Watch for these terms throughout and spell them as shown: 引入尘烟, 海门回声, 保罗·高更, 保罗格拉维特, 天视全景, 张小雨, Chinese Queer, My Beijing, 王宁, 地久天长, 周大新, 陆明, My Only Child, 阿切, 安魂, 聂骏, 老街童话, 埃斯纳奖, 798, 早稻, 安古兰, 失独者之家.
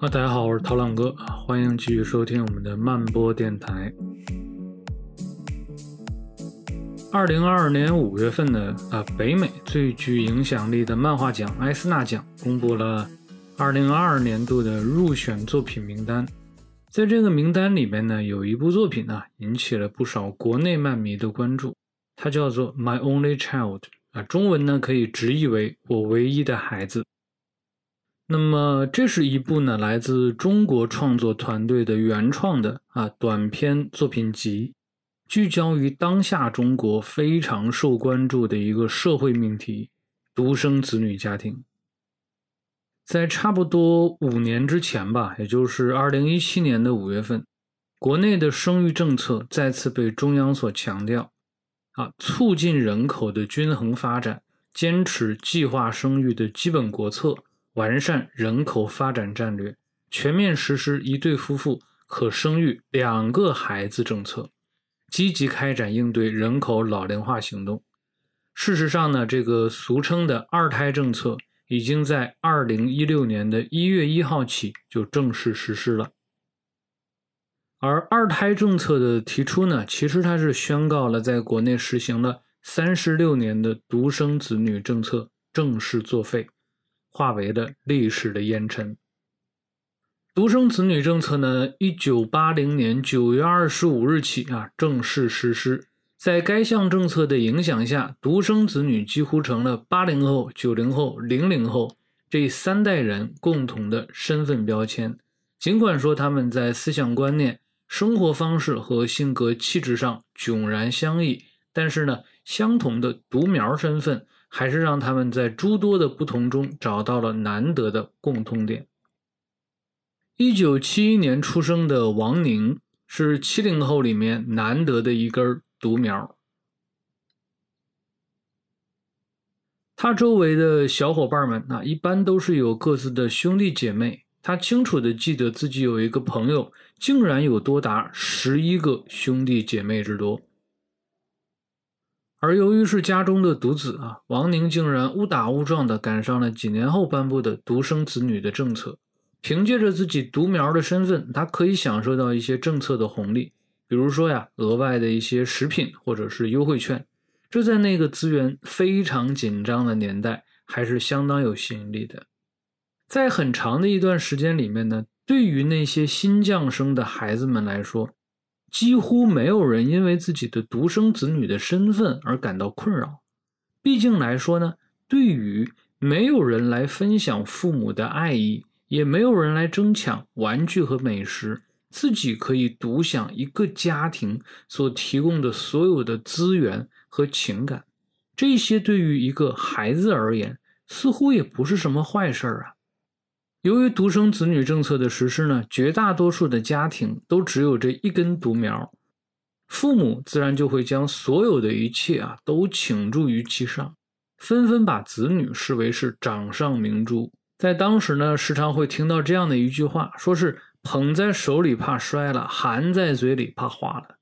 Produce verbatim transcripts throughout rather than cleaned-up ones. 啊，大家好，我是涛浪哥，欢迎继续收听我们的慢播电台。二零二二年五月份的啊，北美最具影响力的漫画奖埃斯纳奖公布了二零二二年度的入选作品名单。在这个名单里面呢，有一部作品呢、啊、引起了不少国内漫迷的关注，它叫做《My Only Child》啊，中文呢可以直译为“我唯一的孩子”。那么这是一部呢来自中国创作团队的原创的啊短篇作品集，聚焦于当下中国非常受关注的一个社会命题——独生子女家庭。在差不多五年之前吧，也就是二零一七年的五月份，国内的生育政策再次被中央所强调，啊，促进人口的均衡发展，坚持计划生育的基本国策，完善人口发展战略，全面实施一对夫妇可生育两个孩子政策，积极开展应对人口老龄化行动。事实上呢，这个俗称的二胎政策已经在二零一六年的一月一号起就正式实施了。而二胎政策的提出呢，其实它是宣告了在国内实行了三十六年的独生子女政策正式作废，化为了历史的烟尘。独生子女政策呢一九八零年九月二十五日起啊正式实施。在该项政策的影响下，独生子女几乎成了八零后、九零后、零零后这三代人共同的身份标签。尽管说他们在思想观念、生活方式和性格气质上迥然相异，但是呢，相同的独苗身份还是让他们在诸多的不同中找到了难得的共通点。一九七一年出生的王宁是七零后里面难得的一根独苗，他周围的小伙伴们、啊、一般都是有各自的兄弟姐妹，他清楚地记得自己有一个朋友竟然有多达十一个兄弟姐妹之多。而由于是家中的独子、啊、王宁竟然误打误撞地赶上了几年后颁布的独生子女的政策，凭借着自己独苗的身份，他可以享受到一些政策的红利，比如说呀，额外的一些食品或者是优惠券，这在那个资源非常紧张的年代还是相当有吸引力的。在很长的一段时间里面呢，对于那些新降生的孩子们来说，几乎没有人因为自己的独生子女的身份而感到困扰。毕竟来说呢，对于没有人来分享父母的爱意，也没有人来争抢玩具和美食，自己可以独享一个家庭所提供的所有的资源和情感，这些对于一个孩子而言，似乎也不是什么坏事啊。由于独生子女政策的实施呢，绝大多数的家庭都只有这一根独苗，父母自然就会将所有的一切啊都倾注于其上，纷纷把子女视为是掌上明珠。在当时呢，时常会听到这样的一句话，说是捧在手里怕摔了，含在嘴里怕化了。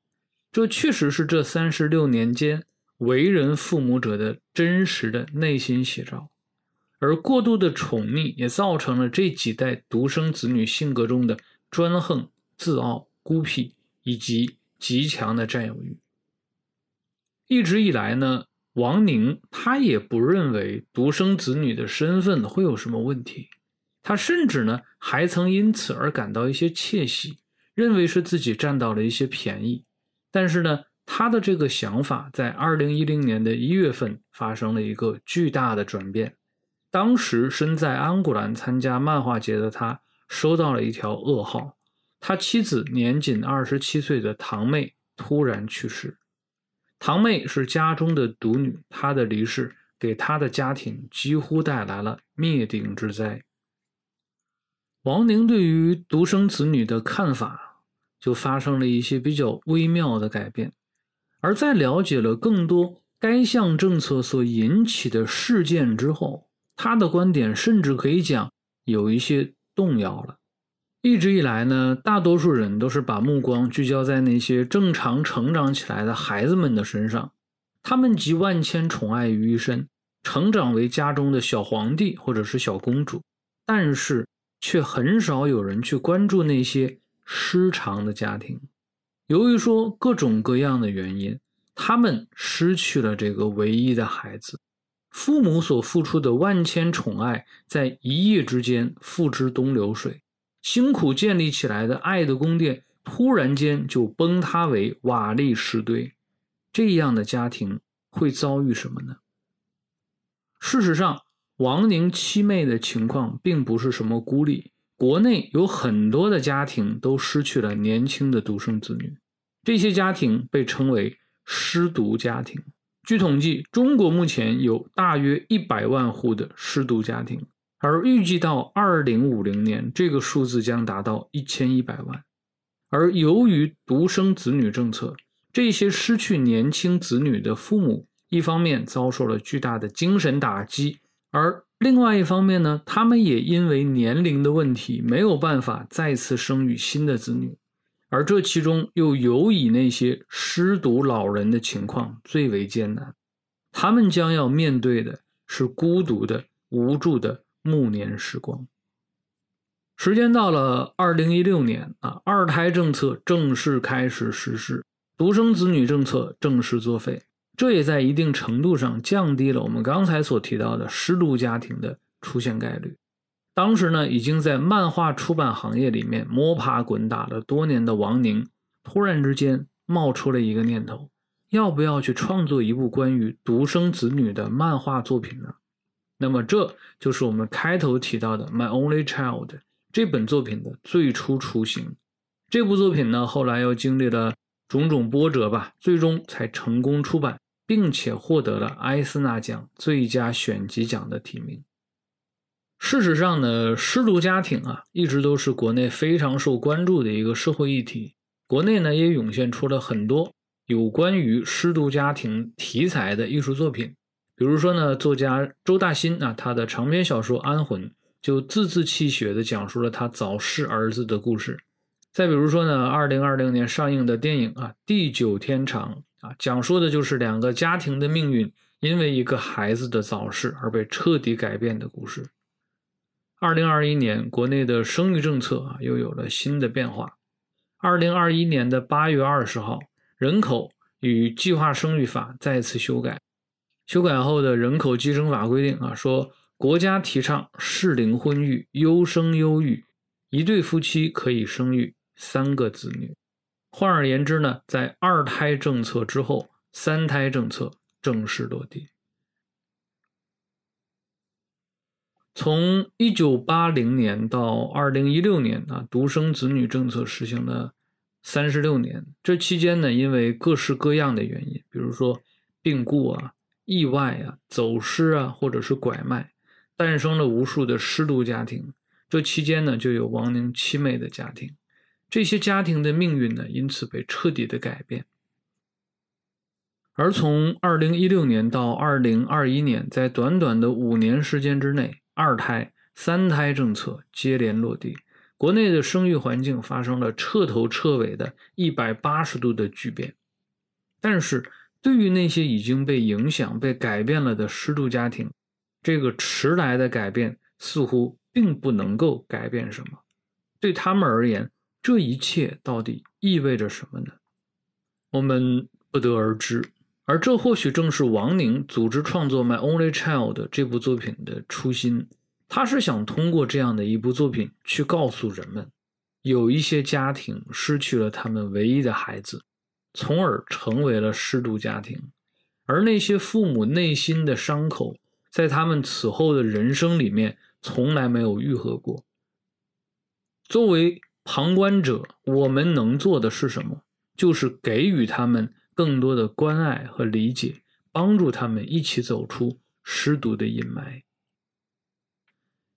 这确实是这三十六年间为人父母者的真实的内心写照。而过度的宠溺也造成了这几代独生子女性格中的专横、自傲、孤僻以及极强的占有欲。一直以来呢，王宁他也不认为独生子女的身份会有什么问题。他甚至呢还曾因此而感到一些窃喜，认为是自己占到了一些便宜。但是呢，他的这个想法在二零一零年的一月份发生了一个巨大的转变。当时身在安古兰参加漫画节的他收到了一条噩耗，他妻子年仅二十七岁的堂妹突然去世。堂妹是家中的独女，她的离世给她的家庭几乎带来了灭顶之灾。王宁对于独生子女的看法就发生了一些比较微妙的改变，而在了解了更多该项政策所引起的事件之后，他的观点甚至可以讲有一些动摇了。一直以来呢，大多数人都是把目光聚焦在那些正常成长起来的孩子们的身上，他们集万千宠爱于一身，成长为家中的小皇帝或者是小公主，但是却很少有人去关注那些失常的家庭。由于说各种各样的原因，他们失去了这个唯一的孩子，父母所付出的万千宠爱在一夜之间付之东流水，辛苦建立起来的爱的宫殿突然间就崩塌为瓦砾石堆。这样的家庭会遭遇什么呢？事实上，王宁七妹的情况并不是什么孤立，国内有很多的家庭都失去了年轻的独生子女，这些家庭被称为失独家庭。据统计，中国目前有大约一百万户的失独家庭，而预计到二零五零年，这个数字将达到一千一百万。而由于独生子女政策，这些失去年轻子女的父母，一方面遭受了巨大的精神打击，而另外一方面呢，他们也因为年龄的问题，没有办法再次生育新的子女。而这其中又尤以那些失独老人的情况最为艰难，他们将要面对的是孤独的、无助的暮年时光。时间到了二零一六年啊，二胎政策正式开始实施，独生子女政策正式作废，这也在一定程度上降低了我们刚才所提到的失独家庭的出现概率。当时呢，已经在漫画出版行业里面摸爬滚打了多年的王宁，突然之间冒出了一个念头，要不要去创作一部关于独生子女的漫画作品呢？那么这就是我们开头提到的 My Only Child 这本作品的最初雏形。这部作品呢，后来又经历了种种波折吧，最终才成功出版，并且获得了埃斯纳奖最佳选集奖的提名。事实上呢，失独家庭啊，一直都是国内非常受关注的一个社会议题。国内呢，也涌现出了很多有关于失独家庭题材的艺术作品。比如说呢，作家周大新啊，他的长篇小说《安魂》就字字泣血地讲述了他早逝儿子的故事。再比如说呢，二零二零年上映的电影啊，《地久天长》啊，讲述的就是两个家庭的命运因为一个孩子的早逝而被彻底改变的故事。二零二一年国内的生育政策啊，又有了新的变化。二零二一年的八月二十号，人口与计划生育法再次修改。修改后的人口计生法规定啊，说国家提倡适龄婚育，优生优育，一对夫妻可以生育三个子女。换而言之呢，在二胎政策之后，三胎政策正式落地。从一九八零年到二零一六年啊，独生子女政策实行了三十六年。这期间呢，因为各式各样的原因，比如说病故啊、意外啊、走失啊，或者是拐卖，诞生了无数的失独家庭。这期间呢，就有王宁七妹的家庭。这些家庭的命运呢，因此被彻底的改变。而从二零一六年到二零二一年，在短短的五年时间之内，二胎、三胎政策接连落地，国内的生育环境发生了彻头彻尾的一百八十度的巨变。但是，对于那些已经被影响、被改变了的失独家庭，这个迟来的改变似乎并不能够改变什么。对他们而言，这一切到底意味着什么呢？我们不得而知。而这或许正是王宁组织创作《My Only Child》这部作品的初心，他是想通过这样的一部作品去告诉人们，有一些家庭失去了他们唯一的孩子，从而成为了失独家庭。而那些父母内心的伤口，在他们此后的人生里面从来没有愈合过。作为旁观者，我们能做的是什么？就是给予他们更多的关爱和理解，帮助他们一起走出失独的阴霾。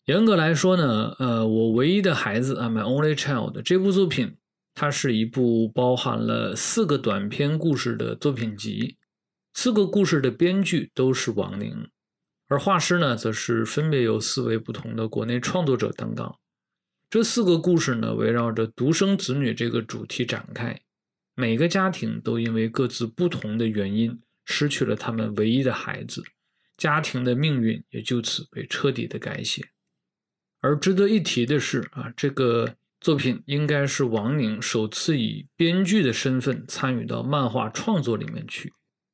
严格来说呢，呃，我唯一的孩子啊，《My Only Child》这部作品，它是一部包含了四个短篇故事的作品集，四个故事的编剧都是王宁，而画师呢，则是分别由四位不同的国内创作者担纲。这四个故事呢，围绕着独生子女这个主题展开。每个家庭都因为各自不同的原因失去了他们唯一的孩子，家庭的命运也就此被彻底的改写。而值得一提的是啊，这个作品应该是王宁首次以编剧的身份参与到漫画创作里面去。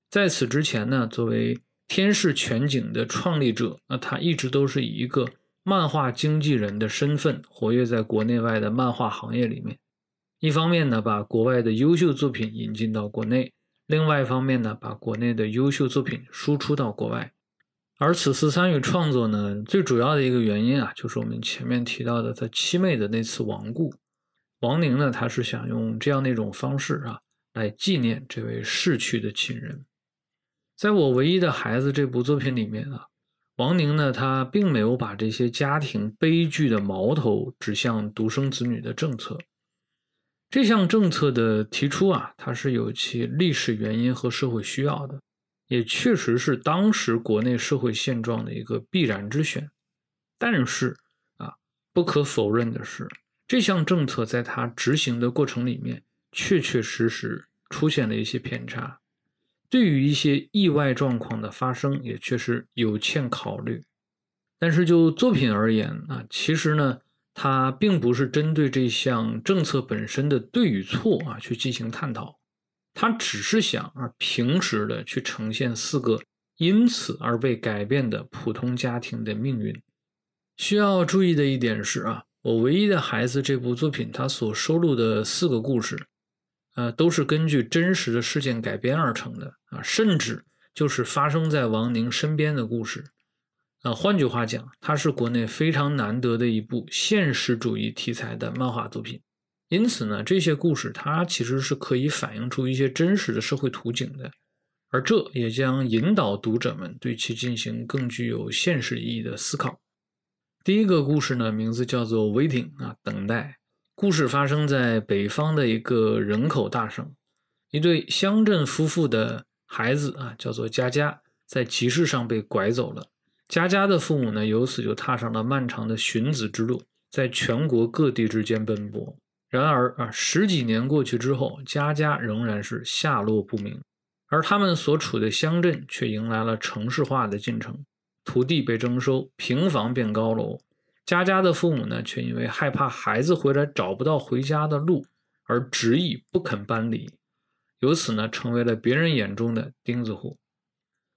在此之前呢，作为天视全景的创立者，那他一直都是以一个漫画经纪人的身份活跃在国内外的漫画行业里面。一方面呢，把国外的优秀作品引进到国内，另外一方面呢，把国内的优秀作品输出到国外。而此次参与创作呢，最主要的一个原因啊，就是我们前面提到的他七妹的那次亡故。王宁呢，他是想用这样的一种方式啊，来纪念这位逝去的亲人。在我唯一的孩子这部作品里面啊，王宁呢，他并没有把这些家庭悲剧的矛头指向独生子女的政策。这项政策的提出啊，它是有其历史原因和社会需要的，也确实是当时国内社会现状的一个必然之选。但是啊，不可否认的是，这项政策在它执行的过程里面，确确实实出现了一些偏差。对于一些意外状况的发生也确实有欠考虑。但是就作品而言啊，其实呢，它并不是针对这项政策本身的对与错啊去进行探讨，它只是想啊平时的去呈现四个因此而被改变的普通家庭的命运。需要注意的一点是啊，我唯一的孩子这部作品它所收录的四个故事呃，都是根据真实的事件改编而成的啊，甚至就是发生在王宁身边的故事。呃，换句话讲，它是国内非常难得的一部现实主义题材的漫画作品。因此呢，这些故事它其实是可以反映出一些真实的社会图景的，而这也将引导读者们对其进行更具有现实意义的思考。第一个故事呢，名字叫做 Waiting 啊，等待。故事发生在北方的一个人口大省，一对乡镇夫妇的孩子啊，叫做佳佳，在集市上被拐走了。佳佳的父母呢，由此就踏上了漫长的寻子之路，在全国各地之间奔波。然而啊，十几年过去之后，佳佳仍然是下落不明，而他们所处的乡镇却迎来了城市化的进程，土地被征收，平房变高楼。佳佳的父母呢，却因为害怕孩子回来找不到回家的路，而执意不肯搬离，由此呢，成为了别人眼中的钉子户。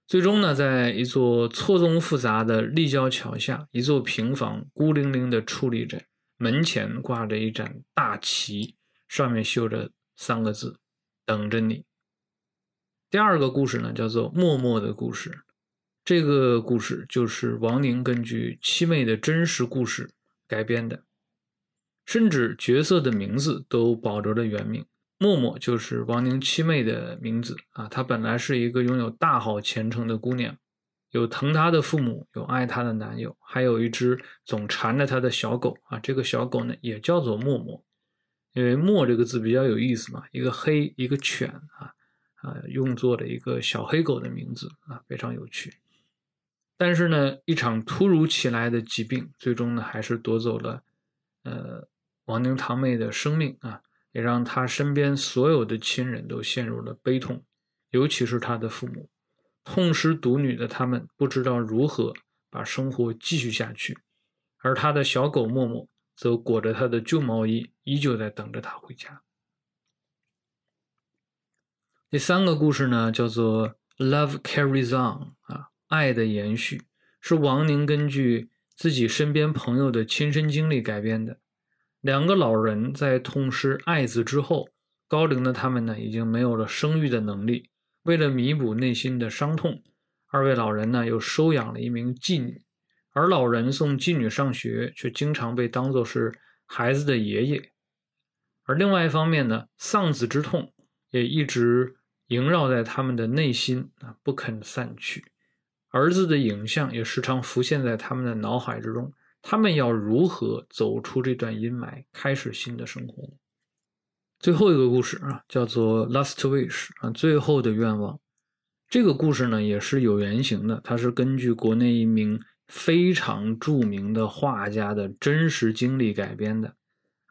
最终呢，在一座错综复杂的立交桥下，一座平房孤零零地矗立着，门前挂着一盏大旗，上面绣着三个字：等着你。第二个故事呢，叫做《默默的故事》。这个故事就是王宁根据七妹的真实故事改编的，甚至角色的名字都保留了原名。默默就是王宁七妹的名字啊，她本来是一个拥有大好前程的姑娘，有疼她的父母，有爱她的男友，还有一只总缠着她的小狗啊。这个小狗呢，也叫做默默，因为默这个字比较有意思嘛，一个黑一个犬啊啊，用作了一个小黑狗的名字啊，非常有趣。但是呢，一场突如其来的疾病，最终呢还是夺走了呃王宁堂妹的生命啊，也让她身边所有的亲人都陷入了悲痛，尤其是她的父母。痛失独女的他们不知道如何把生活继续下去，而她的小狗默默则裹着她的旧毛衣，依旧在等着她回家。第三个故事呢，叫做 Love Carries On 啊。爱的延续是王宁根据自己身边朋友的亲身经历改编的。两个老人在痛失爱子之后，高龄的他们呢，已经没有了生育的能力。为了弥补内心的伤痛，二位老人呢又收养了一名妓女，而老人送妓女上学，却经常被当作是孩子的爷爷。而另外一方面呢，丧子之痛也一直萦绕在他们的内心啊，不肯散去。儿子的影像也时常浮现在他们的脑海之中，他们要如何走出这段阴霾，开始新的生活呢？最后一个故事啊，叫做 Last Wish 啊，最后的愿望。这个故事呢也是有原型的，它是根据国内一名非常著名的画家的真实经历改编的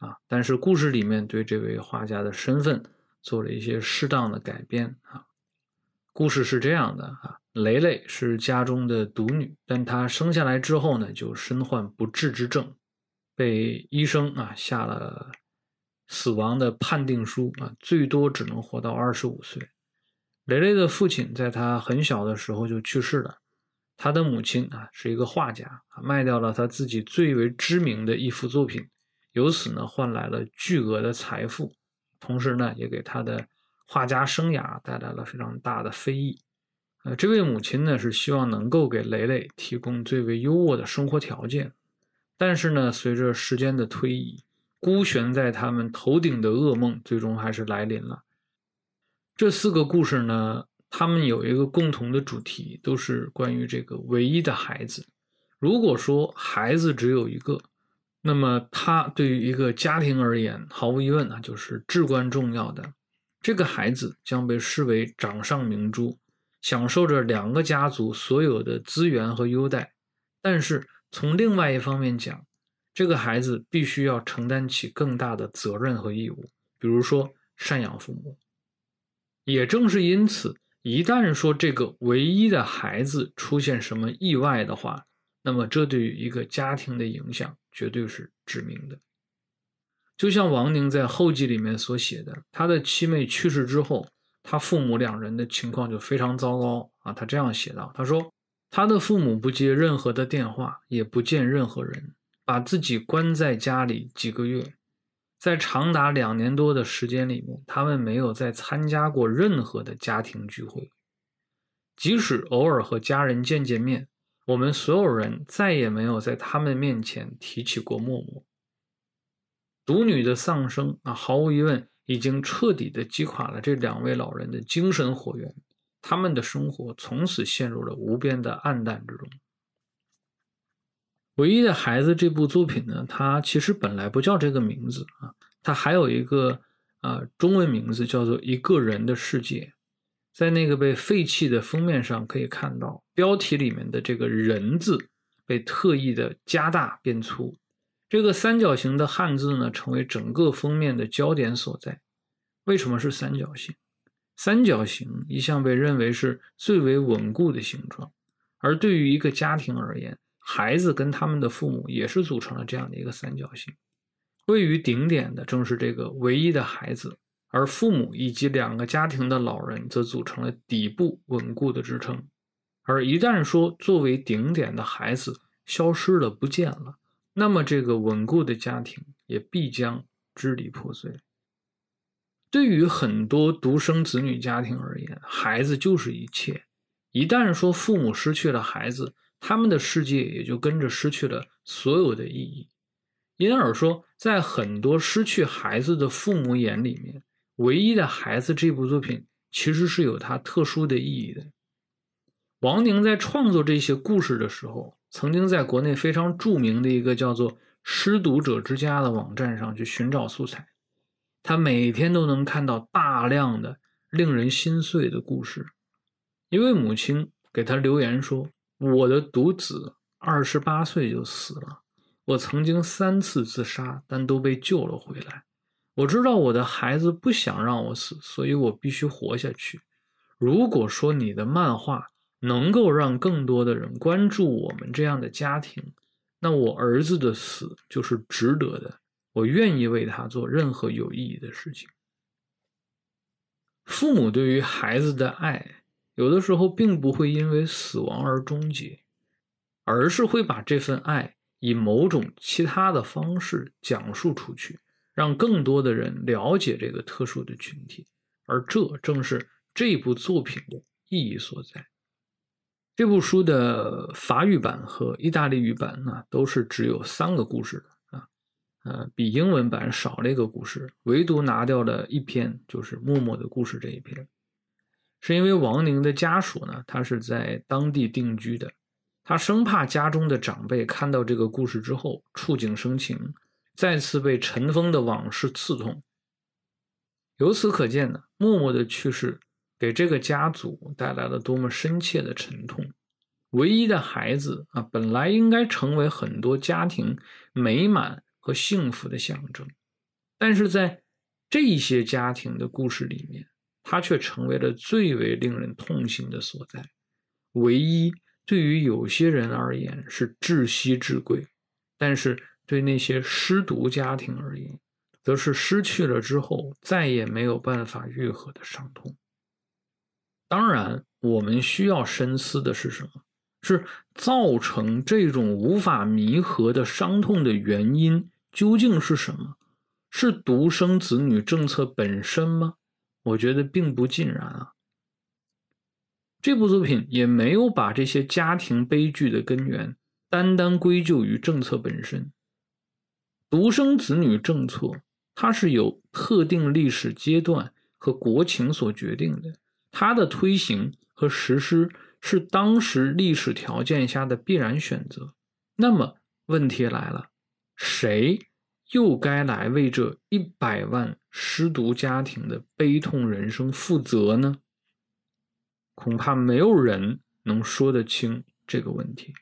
啊，但是故事里面对这位画家的身份做了一些适当的改编啊。故事是这样的啊，蕾蕾是家中的独女，但她生下来之后呢，就身患不治之症，被医生啊下了死亡的判定书啊，最多只能活到二十五岁。雷雷的父亲在他很小的时候就去世了，他的母亲啊是一个画家，卖掉了他自己最为知名的一幅作品，由此呢换来了巨额的财富，同时呢也给他的画家生涯带来了非常大的非议。呃，这位母亲呢是希望能够给雷雷提供最为优渥的生活条件，但是呢随着时间的推移，孤悬在他们头顶的噩梦最终还是来临了。这四个故事呢，他们有一个共同的主题，都是关于这个唯一的孩子。如果说孩子只有一个，那么他对于一个家庭而言，毫无疑问啊，就是至关重要的。这个孩子将被视为掌上明珠，享受着两个家族所有的资源和优待。但是从另外一方面讲，这个孩子必须要承担起更大的责任和义务，比如说赡养父母。也正是因此，一旦说这个唯一的孩子出现什么意外的话，那么这对于一个家庭的影响绝对是致命的。就像王宁在后记里面所写的，他的七妹去世之后，他父母两人的情况就非常糟糕啊。他这样写道，他说他的父母不接任何的电话，也不见任何人，把自己关在家里几个月，在长达两年多的时间里面，他们没有再参加过任何的家庭聚会。即使偶尔和家人见见面，我们所有人再也没有在他们面前提起过默默。独女的丧生啊，毫无疑问已经彻底的击垮了这两位老人的精神火源，他们的生活从此陷入了无边的暗淡之中。唯一的孩子这部作品呢，它其实本来不叫这个名字啊，它还有一个啊、呃、中文名字叫做《一个人的世界》。在那个被废弃的封面上可以看到，标题里面的这个人字被特意的加大变粗，这个三角形的汉字呢成为整个封面的焦点所在。为什么是三角形？三角形一向被认为是最为稳固的形状，而对于一个家庭而言，孩子跟他们的父母也是组成了这样的一个三角形。位于顶点的正是这个唯一的孩子，而父母以及两个家庭的老人则组成了底部稳固的支撑。而一旦说作为顶点的孩子消失了不见了，那么这个稳固的家庭也必将支离破碎。对于很多独生子女家庭而言，孩子就是一切，一旦说父母失去了孩子，他们的世界也就跟着失去了所有的意义。因而说，在很多失去孩子的父母眼里面，唯一的孩子这部作品其实是有它特殊的意义的。王宁在创作这些故事的时候，曾经在国内非常著名的一个叫做失独者之家的网站上去寻找素材，他每天都能看到大量的令人心碎的故事。一位母亲给他留言说，我的独子二十八岁就死了，我曾经三次自杀，但都被救了回来。我知道我的孩子不想让我死，所以我必须活下去。如果说你的漫画能够让更多的人关注我们这样的家庭，那我儿子的死就是值得的，我愿意为他做任何有意义的事情。父母对于孩子的爱有的时候并不会因为死亡而终结，而是会把这份爱以某种其他的方式讲述出去，让更多的人了解这个特殊的群体，而这正是这部作品的意义所在。这部书的法语版和意大利语版呢，都是只有三个故事的啊，呃，比英文版少了一个故事，唯独拿掉了一篇，就是默默的故事这一篇。是因为王宁的家属呢，他是在当地定居的，他生怕家中的长辈看到这个故事之后触景生情，再次被尘封的往事刺痛。由此可见呢，默默的去世给这个家族带来了多么深切的沉痛。唯一的孩子啊，本来应该成为很多家庭美满和幸福的象征，但是在这些家庭的故事里面，它却成为了最为令人痛心的所在。唯一对于有些人而言是至稀至贵，但是对那些失独家庭而言，则是失去了之后再也没有办法愈合的伤痛。当然，我们需要深思的是什么？是造成这种无法弥合的伤痛的原因究竟是什么？是独生子女政策本身吗？我觉得并不尽然啊。这部作品也没有把这些家庭悲剧的根源单单归咎于政策本身。独生子女政策，它是由特定历史阶段和国情所决定的，它的推行和实施是当时历史条件下的必然选择。那么问题来了，谁又该来为这一百万失独家庭的悲痛人生负责呢？恐怕没有人能说得清这个问题。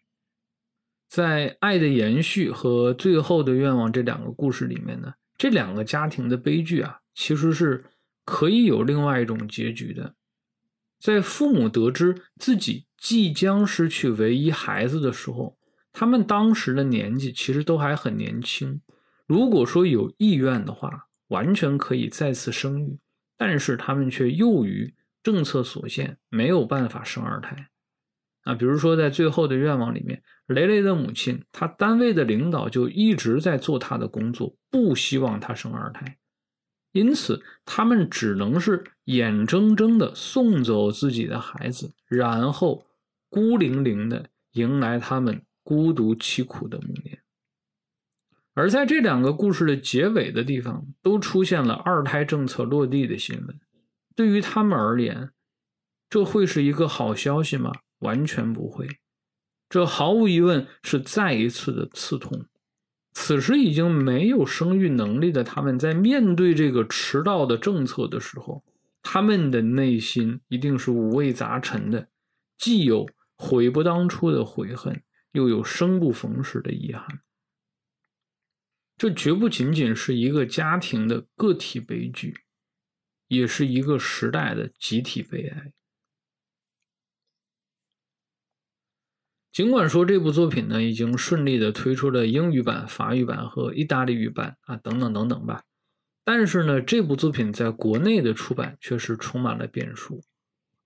在《爱的延续》和《最后的愿望》这两个故事里面呢，这两个家庭的悲剧啊，其实是可以有另外一种结局的。在父母得知自己即将失去唯一孩子的时候，他们当时的年纪其实都还很年轻，如果说有意愿的话，完全可以再次生育，但是他们却囿于政策所限，没有办法生二胎。啊，比如说在《最后的愿望》里面，雷雷的母亲，她单位的领导就一直在做她的工作，不希望她生二胎，因此他们只能是眼睁睁地送走自己的孩子，然后孤零零地迎来他们孤独凄苦的暮年。而在这两个故事的结尾的地方，都出现了二胎政策落地的新闻。对于他们而言，这会是一个好消息吗？完全不会。这毫无疑问是再一次的刺痛。此时已经没有生育能力的他们，在面对这个迟到的政策的时候，他们的内心一定是五味杂陈的，既有悔不当初的悔恨，又有生不逢时的遗憾。这绝不仅仅是一个家庭的个体悲剧，也是一个时代的集体悲哀。尽管说这部作品呢已经顺利的推出了英语版、法语版和意大利语版啊等等等等吧，但是呢这部作品在国内的出版确实充满了变数。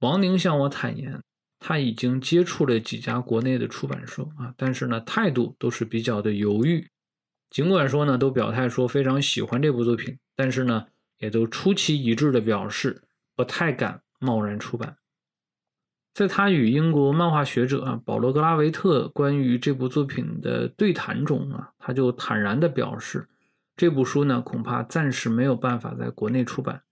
王宁向我坦言，他已经接触了几家国内的出版社啊，但是呢态度都是比较的犹豫。尽管说呢都表态说非常喜欢这部作品，但是呢也都出奇一致的表示不太敢贸然出版。在他与英国漫画学者、啊、保罗格拉维特关于这部作品的对谈中啊，他就坦然的表示，这部书呢恐怕暂时没有办法在国内出版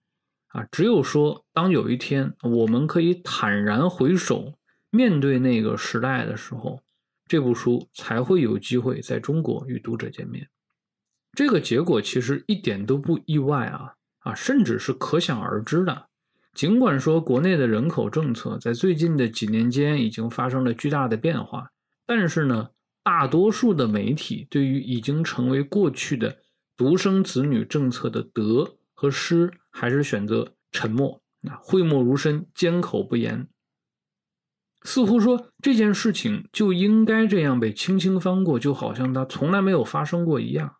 啊，只有说当有一天我们可以坦然回首面对那个时代的时候，这部书才会有机会在中国与读者见面。这个结果其实一点都不意外啊啊，甚至是可想而知的。尽管说国内的人口政策在最近的几年间已经发生了巨大的变化，但是呢，大多数的媒体对于已经成为过去的独生子女政策的得和失，还是选择沉默，讳莫如深，缄口不言。似乎说这件事情就应该这样被轻轻翻过，就好像它从来没有发生过一样。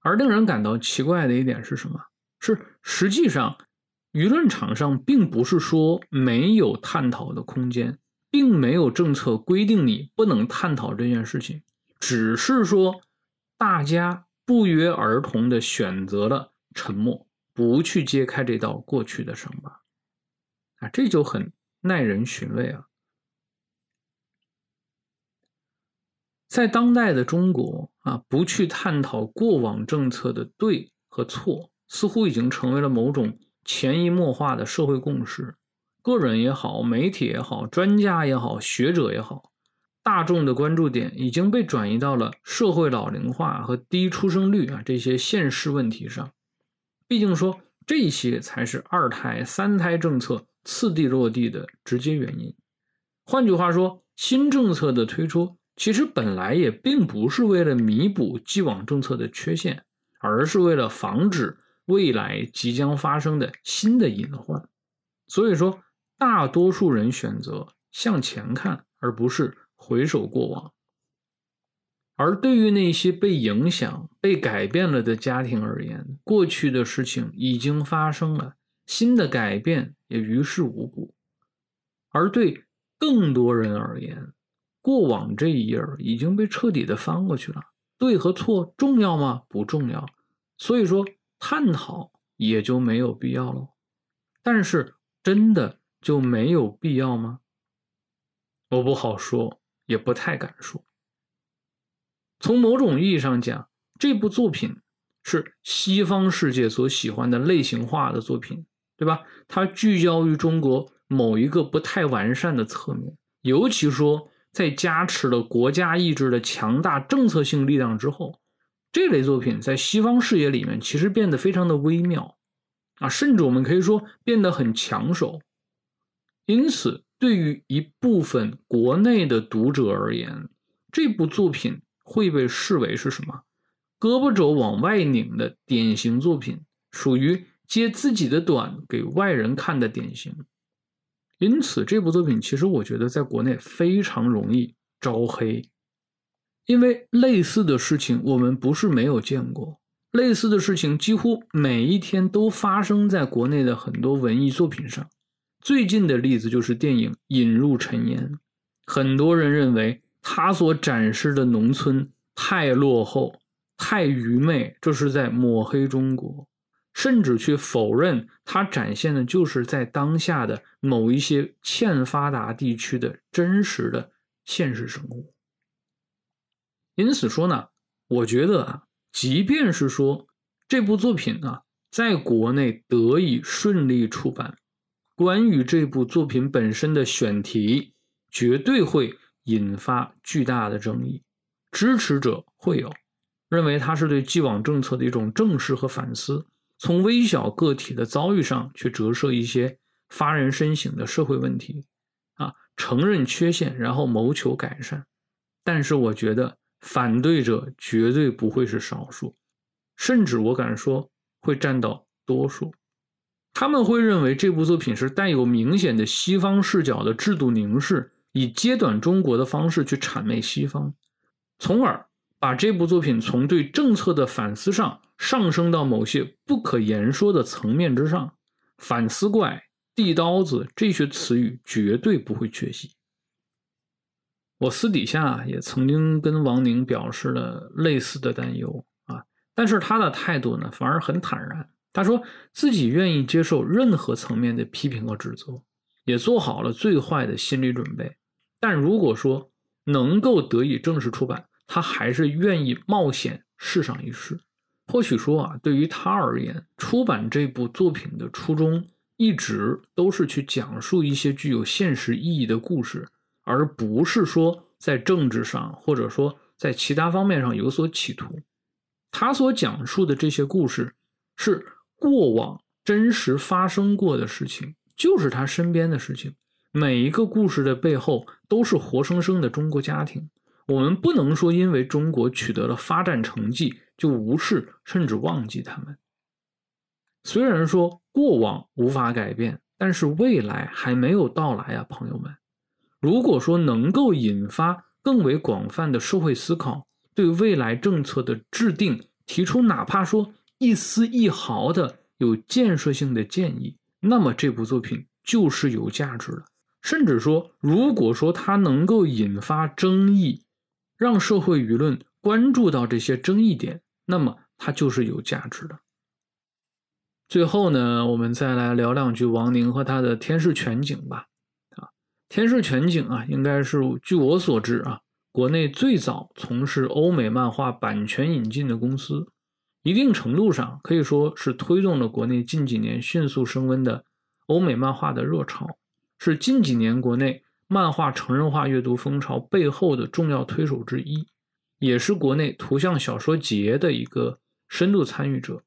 而令人感到奇怪的一点是什么？是实际上舆论场上并不是说没有探讨的空间，并没有政策规定你不能探讨这件事情，只是说大家不约而同的选择了沉默，不去揭开这道过去的伤疤啊，这就很耐人寻味啊。在当代的中国啊，不去探讨过往政策的对和错，似乎已经成为了某种潜移默化的社会共识。个人也好，媒体也好，专家也好，学者也好，大众的关注点已经被转移到了社会老龄化和低出生率啊这些现实问题上。毕竟说这些才是二胎、三胎政策次第落地的直接原因。换句话说，新政策的推出其实本来也并不是为了弥补既往政策的缺陷，而是为了防止未来即将发生的新的隐患。所以说，大多数人选择向前看，而不是回首过往。而对于那些被影响、被改变了的家庭而言，过去的事情已经发生了，新的改变也于事无补。而对更多人而言，过往这一页已经被彻底的翻过去了，对和错重要吗？不重要。所以说，探讨也就没有必要了。但是，真的就没有必要吗？我不好说，也不太敢说。从某种意义上讲，这部作品是西方世界所喜欢的类型化的作品，对吧？它聚焦于中国某一个不太完善的侧面，尤其说在加持了国家意志的强大政策性力量之后，这类作品在西方视野里面其实变得非常的微妙啊，甚至我们可以说变得很抢手。因此，对于一部分国内的读者而言，这部作品会被视为是什么？胳膊肘往外拧的典型作品，属于揭自己的短给外人看的典型。因此，这部作品其实我觉得在国内非常容易招黑，因为类似的事情我们不是没有见过，类似的事情几乎每一天都发生在国内的很多文艺作品上。最近的例子就是电影《引入尘烟》，很多人认为他所展示的农村太落后、太愚昧，这是在抹黑中国，甚至去否认它展现的就是在当下的某一些欠发达地区的真实的现实生活。因此说呢，我觉得啊，即便是说这部作品啊在国内得以顺利出版，关于这部作品本身的选题绝对会引发巨大的争议，支持者会有认为它是对既往政策的一种正视和反思，从微小个体的遭遇上去折射一些发人深省的社会问题啊，承认缺陷然后谋求改善。但是我觉得反对者绝对不会是少数，甚至我敢说会占到多数。他们会认为这部作品是带有明显的西方视角的制度凝视，以揭短中国的方式去谄媚西方，从而把这部作品从对政策的反思上上升到某些不可言说的层面之上。反思怪、地刀子这些词语绝对不会缺席。我私底下也曾经跟王宁表示了类似的担忧啊，但是他的态度呢反而很坦然，他说自己愿意接受任何层面的批评和指责，也做好了最坏的心理准备，但如果说能够得以正式出版，他还是愿意冒险试上一试。或许说啊，对于他而言，出版这部作品的初衷一直都是去讲述一些具有现实意义的故事，而不是说在政治上或者说在其他方面上有所企图。他所讲述的这些故事是过往真实发生过的事情，就是他身边的事情，每一个故事的背后都是活生生的中国家庭。我们不能说因为中国取得了发展成绩就无视甚至忘记他们。虽然说过往无法改变，但是未来还没有到来啊，朋友们。如果说能够引发更为广泛的社会思考，对未来政策的制定提出哪怕说一丝一毫的有建设性的建议，那么这部作品就是有价值的。甚至说如果说它能够引发争议，让社会舆论关注到这些争议点，那么它就是有价值的。最后呢，我们再来聊两句王宁和他的天视全景吧。啊，天视全景啊，应该是据我所知啊，国内最早从事欧美漫画版权引进的公司，一定程度上可以说是推动了国内近几年迅速升温的欧美漫画的热潮，是近几年国内漫画成人化阅读风潮背后的重要推手之一，也是国内图像小说节的一个深度参与者。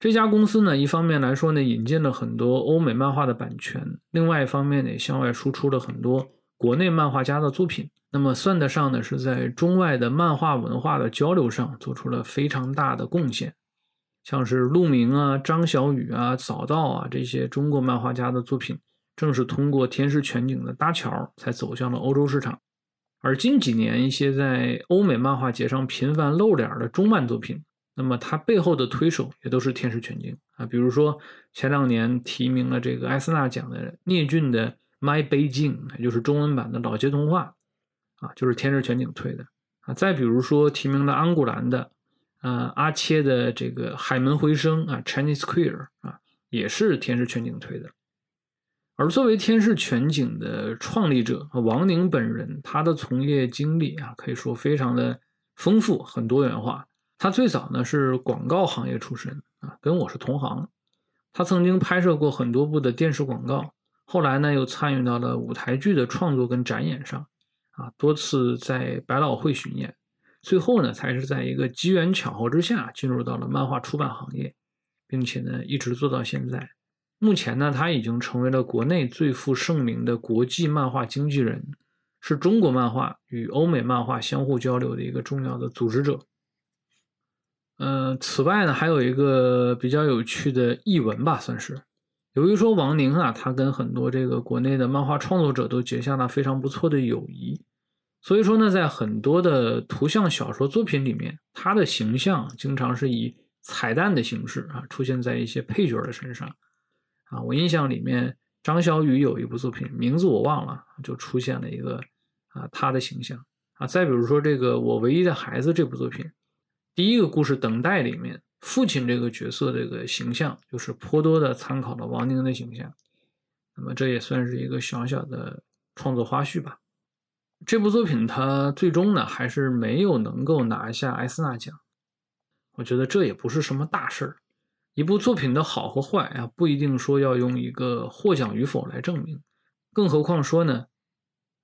这家公司呢，一方面来说呢，引进了很多欧美漫画的版权，另外一方面呢，向外输出了很多国内漫画家的作品，那么算得上呢，是在中外的漫画文化的交流上做出了非常大的贡献。像是陆明啊、张小雨啊、早稻啊这些中国漫画家的作品，正是通过天视全景的搭桥才走向了欧洲市场。而近几年一些在欧美漫画节上频繁露脸的中漫作品，那么它背后的推手也都是天使全境啊，比如说前两年提名了这个艾斯纳奖的聂骏的 My Beijing， 也就是中文版的老街童话啊，就是天使全境推的啊。再比如说提名了安古兰的呃阿切的这个海门回声啊 Chinese Queer 啊，也是天使全景推的。而作为天使全景的创立者王宁本人，他的从业经历啊可以说非常的丰富，很多元化。他最早呢是广告行业出身啊，跟我是同行。他曾经拍摄过很多部的电视广告，后来呢又参与到了舞台剧的创作跟展演上啊，多次在百老汇巡演。最后呢才是在一个机缘巧合之下进入到了漫画出版行业，并且呢一直做到现在。目前呢他已经成为了国内最负盛名的国际漫画经纪人，是中国漫画与欧美漫画相互交流的一个重要的组织者。呃，此外呢还有一个比较有趣的译文吧算是。由于说王宁啊他跟很多这个国内的漫画创作者都结下了非常不错的友谊，所以说呢在很多的图像小说作品里面，他的形象经常是以彩蛋的形式啊出现在一些配角的身上啊。我印象里面张小雨有一部作品名字我忘了，就出现了一个啊他的形象啊。再比如说这个我唯一的孩子这部作品，第一个故事等待里面父亲这个角色这个形象就是颇多的参考了王宁的形象，那么这也算是一个小小的创作花絮吧。这部作品它最终呢还是没有能够拿下艾斯纳奖，我觉得这也不是什么大事儿。一部作品的好和坏啊，不一定说要用一个获奖与否来证明，更何况说呢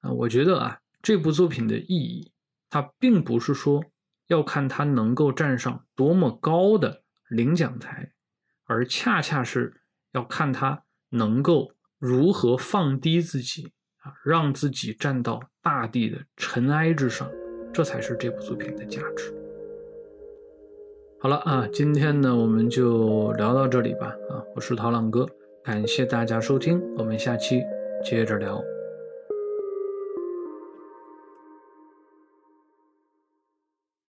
啊，我觉得啊这部作品的意义它并不是说要看它能够站上多么高的领奖台，而恰恰是要看它能够如何放低自己啊，让自己站到大地的尘埃之上，这才是这部作品的价值。好了啊，今天呢我们就聊到这里吧啊，我是涛浪哥，感谢大家收听，我们下期接着聊。